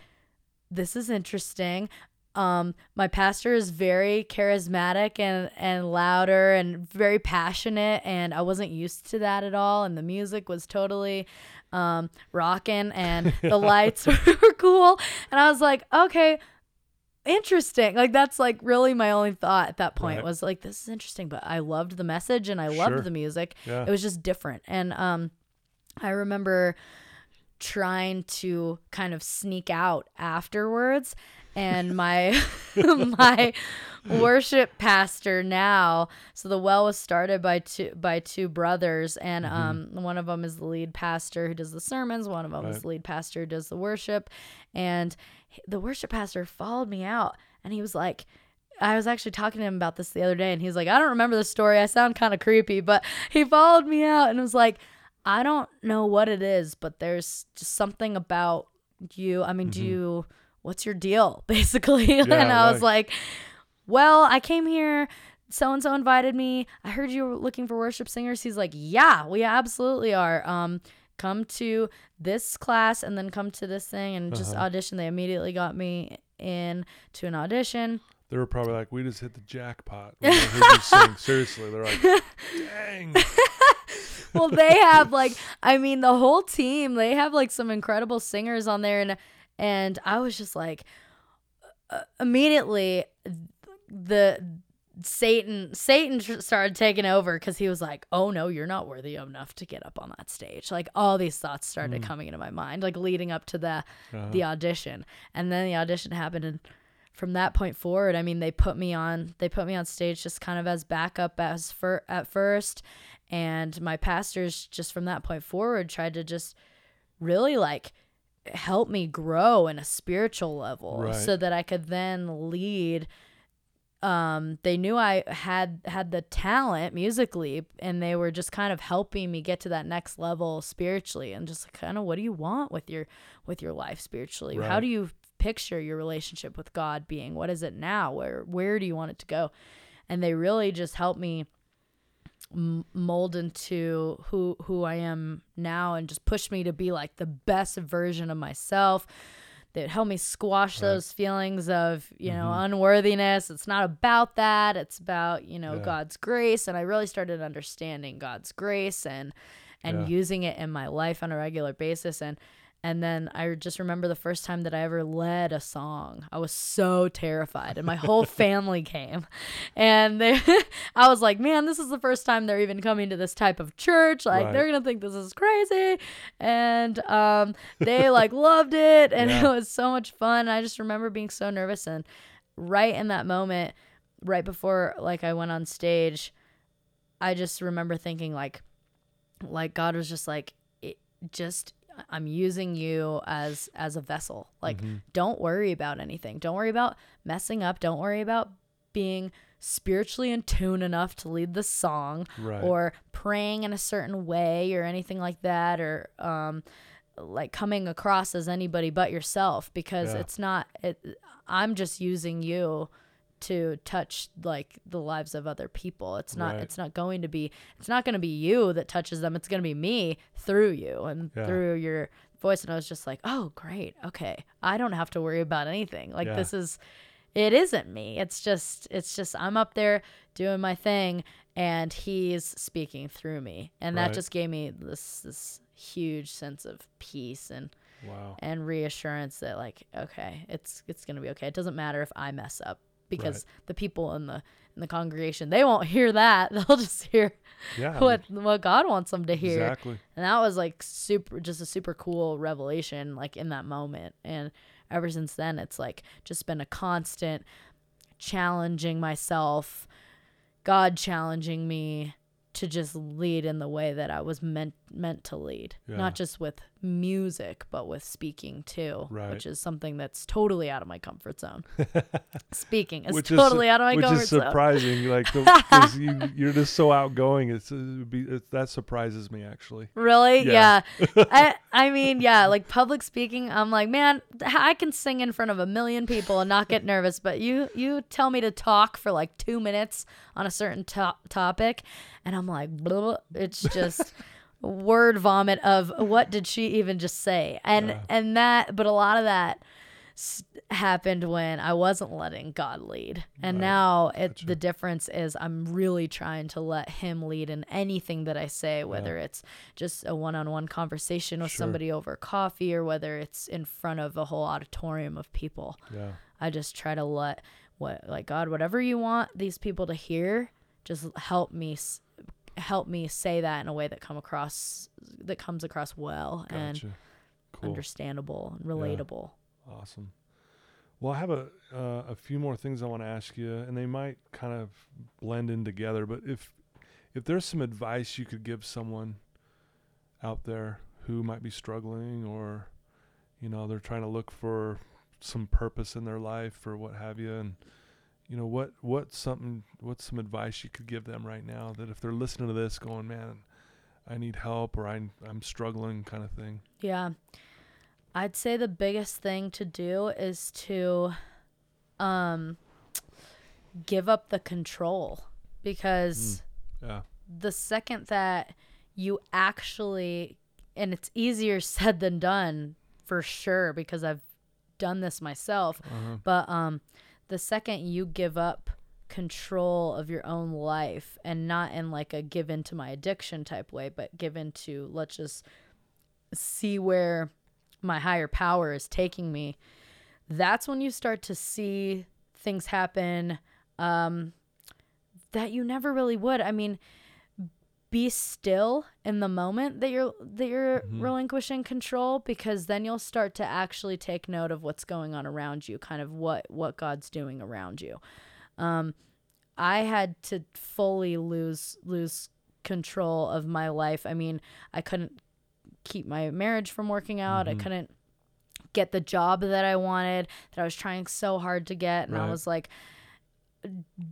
this is interesting. My pastor is very charismatic and louder and very passionate, and I wasn't used to that at all. And the music was totally rocking, and the lights were cool. And I was like, okay, interesting. Like that's like really my only thought at that point was like, this is interesting. But I loved the message, and I loved the music. Yeah. It was just different. And I remember trying to kind of sneak out afterwards. And my worship pastor now. So the Well was started by two brothers, and one of them is the lead pastor who does the sermons. One of them is the lead pastor who does the worship. And the worship pastor followed me out, and he was like, I was actually talking to him about this the other day, and he's like, I don't remember the story. I sound kind of creepy, but he followed me out and was like, I don't know what it is, but there's just something about you. I mean, do you? What's your deal, basically? Yeah, and I was like, well, I came here so-and-so invited me. I heard you were looking for worship singers. He's like, yeah, we absolutely are. Come to this class and then come to this thing and just audition. They immediately got me in to an audition. They were probably like, we just hit the jackpot. When they heard you sing. Seriously, they're like, dang. Well, they have like, I mean, the whole team, they have like some incredible singers on there. And I was just like, immediately the Satan started taking over because he was like, oh no, you're not worthy enough to get up on that stage. Like all these thoughts started coming into my mind, like leading up to the audition. And then the audition happened, and from that point forward, I mean, they put me on stage just kind of as backup at first. And my pastors just from that point forward tried to just really like help me grow in a spiritual level, right, so that I could then lead. They knew I had the talent musically, and they were just kind of helping me get to that next level spiritually, and just kind of, what do you want with your life spiritually? Right. How do you picture your relationship with God being? What is it now? Where do you want it to go? And they really just helped me mold into who I am now, and just pushed me to be like the best version of myself. That helped me squash those feelings of, you know, unworthiness. It's not about that. It's about, God's grace. And I really started understanding God's grace and using it in my life on a regular basis. And then I just remember the first time that I ever led a song. I was so terrified, and my whole family came. And I was like, man, this is the first time they're even coming to this type of church. Like, they're going to think this is crazy. And they, like, loved it, and it was so much fun. I just remember being so nervous. And right in that moment, right before, like, I went on stage, I just remember thinking, like God was just like, I'm using you as a vessel. Like, don't worry about anything. Don't worry about messing up. Don't worry about being spiritually in tune enough to lead the song, or praying in a certain way or anything like that, or like coming across as anybody but yourself, because it's not. I'm just using you to touch like the lives of other people. It's not going to be you that touches them. It's going to be me through you and through your voice. And I was just like, oh great. Okay. I don't have to worry about anything. Like it isn't me. It's just, I'm up there doing my thing and he's speaking through me. And that just gave me this huge sense of peace and reassurance that like, okay, it's going to be okay. It doesn't matter if I mess up, because the people in the congregation, they won't hear that. They'll just hear what God wants them to hear. Exactly. And that was like just a super cool revelation, like in that moment. And ever since then, it's like just been a constant challenging myself, God challenging me to just lead in the way that I was meant to lead, not just with music, but with speaking too, which is something that's totally out of my comfort zone. Speaking is totally out of my comfort zone. Which is surprising, like, because you're just so outgoing. That surprises me, actually. Really? Yeah. I mean, like public speaking, I'm like, man, I can sing in front of a million people and not get nervous, but you tell me to talk for like 2 minutes on a certain topic, and I'm like, blah, it's just... word vomit of what did she even just say, and that. But a lot of that happened when I wasn't letting God lead, and now the difference is I'm really trying to let him lead in anything that I say, whether it's just a one-on-one conversation with somebody over coffee, or whether it's in front of a whole auditorium of people. I just try to let God, whatever you want these people to hear, just help me say that in a way that comes across well. Gotcha. And cool. Understandable and relatable. Awesome. Well, I have a few more things I want to ask you, and they might kind of blend in together, but if there's some advice you could give someone out there who might be struggling, or, they're trying to look for some purpose in their life or what have you, and what's some advice you could give them right now, that if they're listening to this going, man, I need help, or I'm struggling, kind of thing? Yeah. I'd say the biggest thing to do is to give up the control. because the second that you actually, and it's easier said than done for sure, because I've done this myself, but the second you give up control of your own life, and not in like a give in to my addiction type way, but give in to let's just see where my higher power is taking me, that's when you start to see things happen that you never really would. I mean, be still in the moment that you're relinquishing control, because then you'll start to actually take note of what's going on around you, kind of what God's doing around you. I had to fully lose control of my life. I mean, I couldn't keep my marriage from working out. I couldn't get the job that I wanted, that I was trying so hard to get. And I was like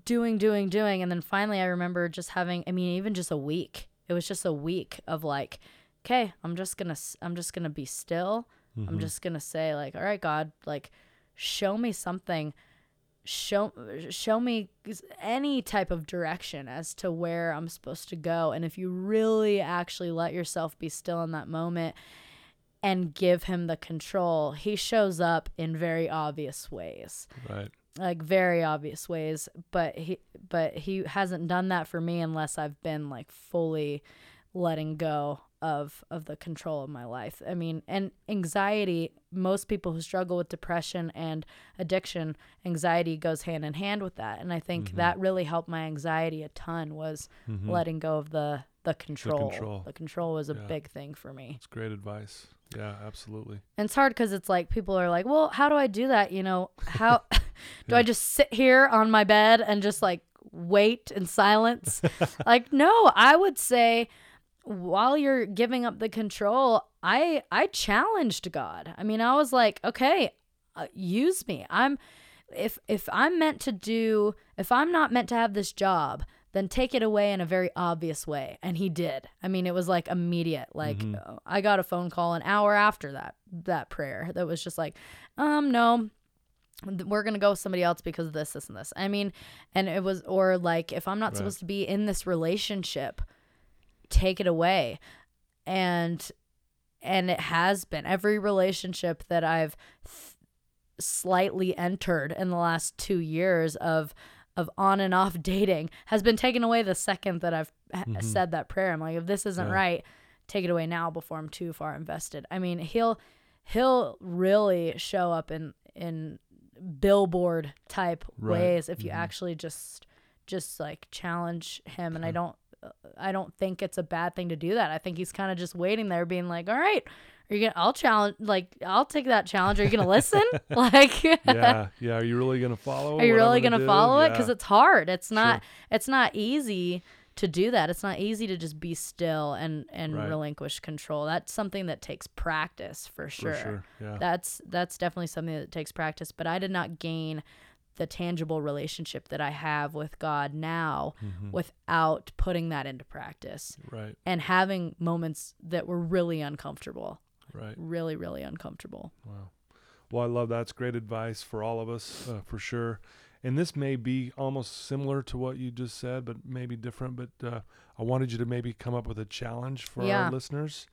doing. And then finally I remember just having, I mean, even just a week, it was just a week of like, okay, I'm just going to be still. I'm just going to say like, all right, God, like show me something. Show me any type of direction as to where I'm supposed to go. And if you really actually let yourself be still in that moment and give him the control, he shows up in very obvious ways, right? Like very obvious ways, but he hasn't done that for me unless I've been like fully letting go of the control of my life. I mean, and anxiety, most people who struggle with depression and addiction, anxiety goes hand in hand with that. And I think that really helped my anxiety a ton, was letting go of the control. The control was a big thing for me. That's great advice. Yeah, absolutely. And it's hard because it's like people are like, well, how do I do that? You know, how do I just sit here on my bed and just like wait in silence? Like, no, I would say, while you're giving up the control, I challenged God. I mean, I was like, okay, use me. If I'm not meant to have this job, then take it away in a very obvious way. And he did. I mean, it was like immediate. Like I got a phone call an hour after that prayer that was just like, no, we're going to go with somebody else because of this, this, and this. I mean, and it was, or like, if I'm not supposed to be in this relationship, take it away. And it has been every relationship that I've slightly entered in the last 2 years of on and off dating has been taken away the second that I've said that prayer. I'm like, if this isn't right, take it away now before I'm too far invested. I mean, he'll really show up in billboard type ways if you actually just like challenge him. And I don't think it's a bad thing to do that. I think he's kind of just waiting there being like, all right, I'll take that challenge. Are you going to listen? Like, yeah. Yeah. Are you really going to follow? Are you really going to follow it? Cause it's hard. It's not easy to do that. It's not easy to just be still and relinquish control. That's something that takes practice for sure. Yeah. That's definitely something that takes practice, but I did not gain the tangible relationship that I have with God now without putting that into practice. Right. And having moments that were really uncomfortable. Right. Really, really uncomfortable. Wow. Well, I love that. That's great advice for all of us, for sure. And this may be almost similar to what you just said, but maybe different. But I wanted you to maybe come up with a challenge for our listeners.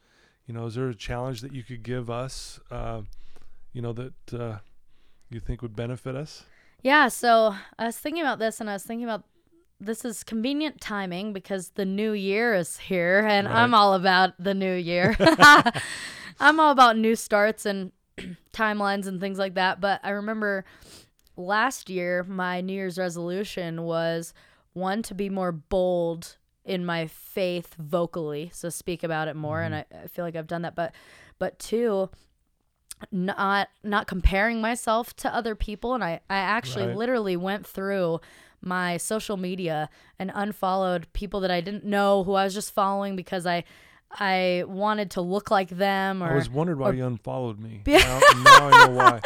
You know, is there a challenge that you could give us, you know, that you think would benefit us? Yeah, so I was thinking about this, and I was thinking about this is convenient timing because the new year is here, and I'm all about the new year. I'm all about new starts and timelines and things like that. But I remember last year, my New Year's resolution was, one, to be more bold in my faith vocally, so speak about it more, and I feel like I've done that. But two, not comparing myself to other people. And I actually literally went through my social media and unfollowed people that I didn't know, who I was just following because I wanted to look like them. I always wondered why you unfollowed me. Now I know why.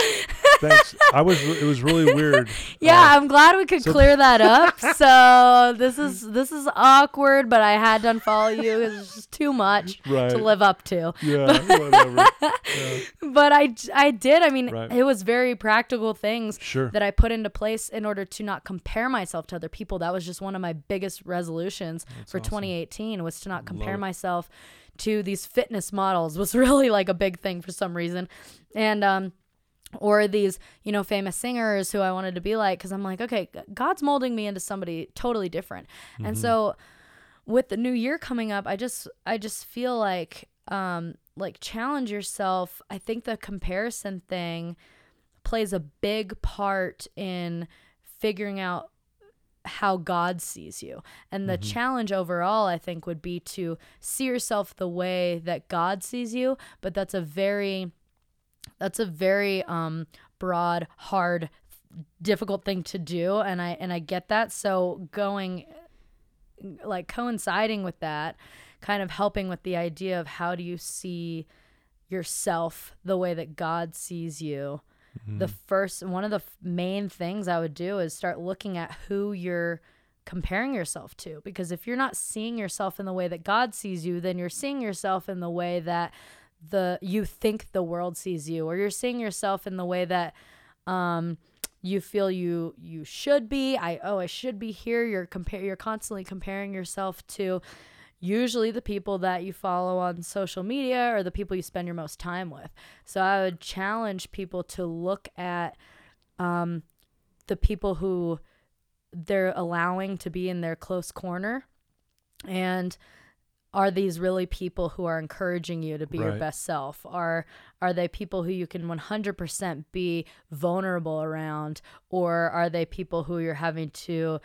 Thanks. It was really weird. Yeah, I'm glad we could clear that up. So this is awkward, but I had to unfollow you. It was just too much to live up to. Yeah, but, whatever. Yeah. But I did. I mean, it was very practical things that I put into place in order to not compare myself to other people. That was just one of my biggest resolutions for 2018 was to not compare myself to these fitness models. Was really like a big thing for some reason. And, or these, you know, famous singers who I wanted to be like, because I'm like, okay, God's molding me into somebody totally different. Mm-hmm. And so with the new year coming up, I just feel like challenge yourself. I think the comparison thing plays a big part in figuring out how God sees you. And the challenge overall, I think, would be to see yourself the way that God sees you. But that's a very... broad, hard, difficult thing to do, and I get that. So going, like, coinciding with that, kind of helping with the idea of how do you see yourself the way that God sees you. Mm-hmm. One of the main things I would do is start looking at who you're comparing yourself to, because if you're not seeing yourself in the way that God sees you, then you're seeing yourself in the way that you think the world sees you, or you're seeing yourself in the way that you feel you should be. I should be here. You're constantly comparing yourself to usually the people that you follow on social media or the people you spend your most time with. So I would challenge people to look at the people who they're allowing to be in their close corner, and are these really people who are encouraging you to be your best self? Are they people who you can 100% be vulnerable around? Or are they people who you're having to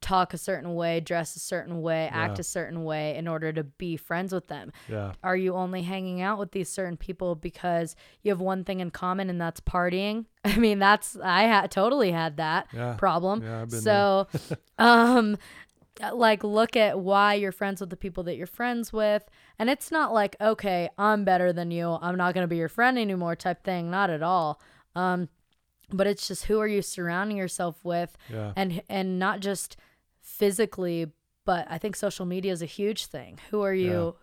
talk a certain way, dress a certain way, act a certain way in order to be friends with them? Yeah. Are you only hanging out with these certain people because you have one thing in common, and that's partying? I mean, I totally had that problem. Yeah, I've been there. Like, look at why you're friends with the people that you're friends with. And it's not like, okay, I'm better than you, I'm not going to be your friend anymore type thing. Not at all. But it's just, who are you surrounding yourself with? Yeah. And not just physically, but I think social media is a huge thing. Who are you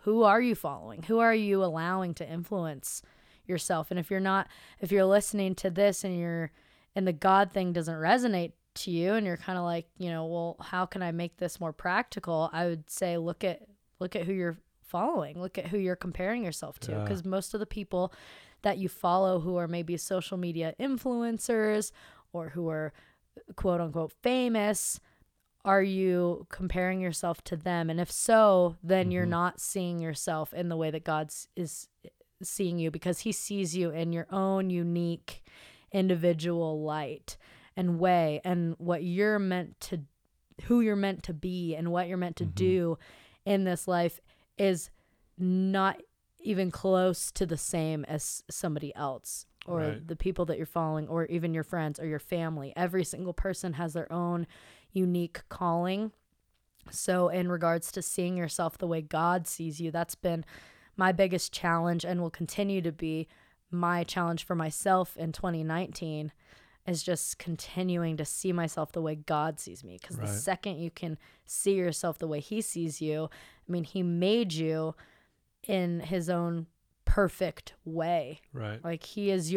following? Who are you allowing to influence yourself? And if you're listening to this and the God thing doesn't resonate to you, and you're kind of like, you know, well, how can I make this more practical? I would say look at who you're following, look at who you're comparing yourself to, because most of the people that you follow who are maybe social media influencers or who are quote unquote famous, are you comparing yourself to them? And if so, then you're not seeing yourself in the way that God is seeing you, because He sees you in your own unique individual light and way, and who you're meant to be and what you're meant to do in this life is not even close to the same as somebody else or the people that you're following or even your friends or your family. Every single person has their own unique calling. So in regards to seeing yourself the way God sees you, that's been my biggest challenge and will continue to be my challenge for myself in 2019. Is just continuing to see myself the way God sees me. Because the second you can see yourself the way He sees you, I mean, He made you in His own perfect way. Right. Like, He is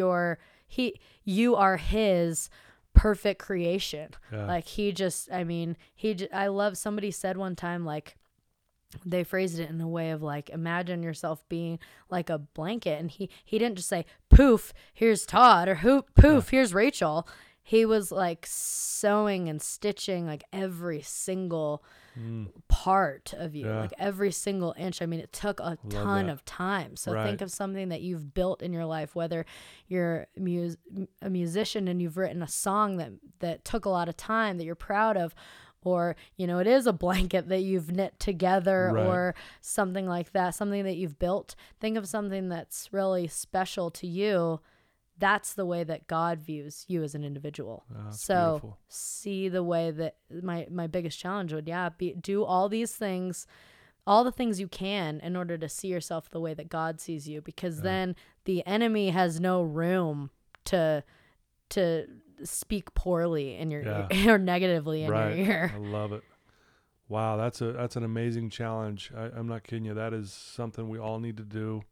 you are His perfect creation. Yeah. Like, I love, somebody said one time, like, they phrased it in a way of like, imagine yourself being like a blanket. And he didn't just say, poof, here's Todd, or poof, here's Rachel. He was like sewing and stitching like every single part of you, like every single inch. I mean, it took a ton of time. So think of something that you've built in your life, whether you're a musician and you've written a song that took a lot of time that you're proud of, or, you know, it is a blanket that you've knit together or something like that, something that you've built. Think of something that's really special to you. That's the way that God views you as an individual. Oh, so beautiful. See the way that my biggest challenge would be, do all these things, all the things you can in order to see yourself the way that God sees you, because then the enemy has no room to to speak poorly in your ear, or negatively in your ear. I love it. Wow, that's an amazing challenge. I'm not kidding you. That is something we all need to do.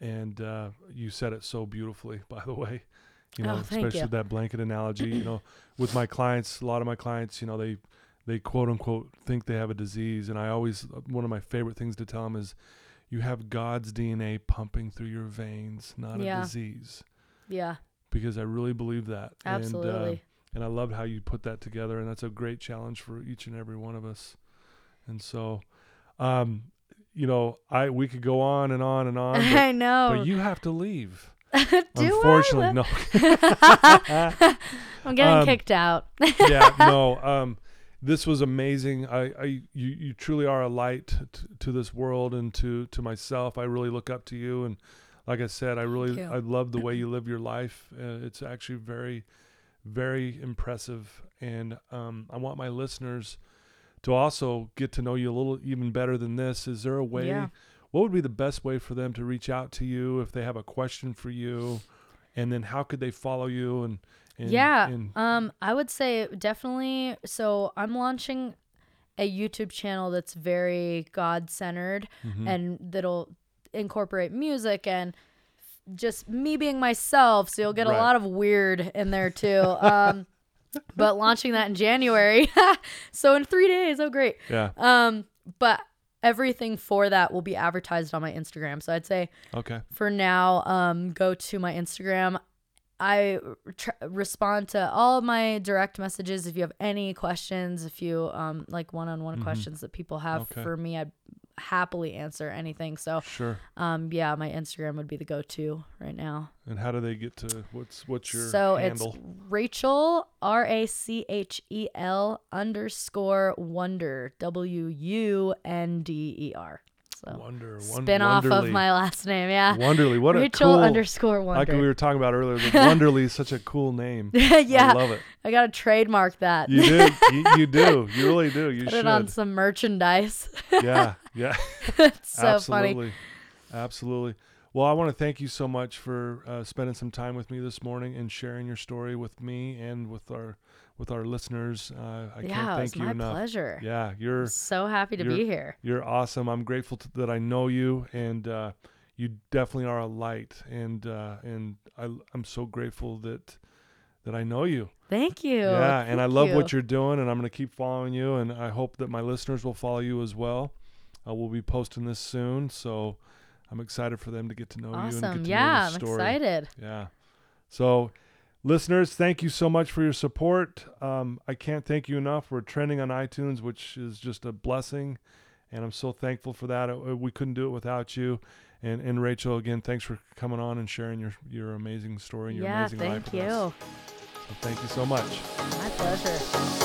And you said it so beautifully, by the way. You know, especially that blanket analogy. You know, with my clients, a lot of my clients, you know, they quote unquote think they have a disease, and I always, one of my favorite things to tell them is, you have God's DNA pumping through your veins, not a disease. Yeah. Because I really believe that. Absolutely. And I loved how you put that together, and that's a great challenge for each and every one of us. And so, you know, we could go on and on and on. But, I know. But you have to leave. Unfortunately, no. I'm getting kicked out. This was amazing. You truly are a light to this world and to myself. I really look up to you. And like I said, I love the way you live your life. It's actually very, very impressive. And I want my listeners to also get to know you a little even better than this. Is there a way, what would be the best way for them to reach out to you if they have a question for you? And then how could they follow you? I would say definitely. So I'm launching a YouTube channel that's very God-centered, and that'll incorporate music and just me being myself. So you'll get a lot of weird in there too. But launching that in January. So in 3 days. Oh, great. Yeah. But everything for that will be advertised on my Instagram. So I'd say for now, go to my Instagram. I respond to all of my direct messages. If you have any questions, if you like one-on-one questions that people have for me, I'd happily answer anything. So my Instagram would be the go-to right now. And how do they get to what's your handle? So it's Rachel, RACHEL _Wonder, WUNDER. So spin-off of my last name, Wonderly. What Rachel a cool, _Wonder. Like we were talking about earlier, Wonderly is such a cool name. I love it. I gotta trademark that. You did. You do. You really do. You should put it on some merchandise. Yeah. It's so absolutely funny. Absolutely. Well, I want to thank you so much for spending some time with me this morning and sharing your story with me and with our listeners. I can't thank you enough. It was my pleasure. Yeah, I'm so happy to be here. You're awesome. I'm grateful that I know you, and you definitely are a light. And I'm so grateful that I know you. Thank you. Yeah, and I love what you're doing, and I'm going to keep following you, and I hope that my listeners will follow you as well. We'll be posting this soon, so I'm excited for them to get to know you and get to know the story. I'm excited. Yeah. So, listeners, thank you so much for your support. I can't thank you enough. We're trending on iTunes, which is just a blessing, and I'm so thankful for that. We couldn't do it without you. And Rachel, again, thanks for coming on and sharing your amazing story and your amazing life with us. So thank you so much. My pleasure.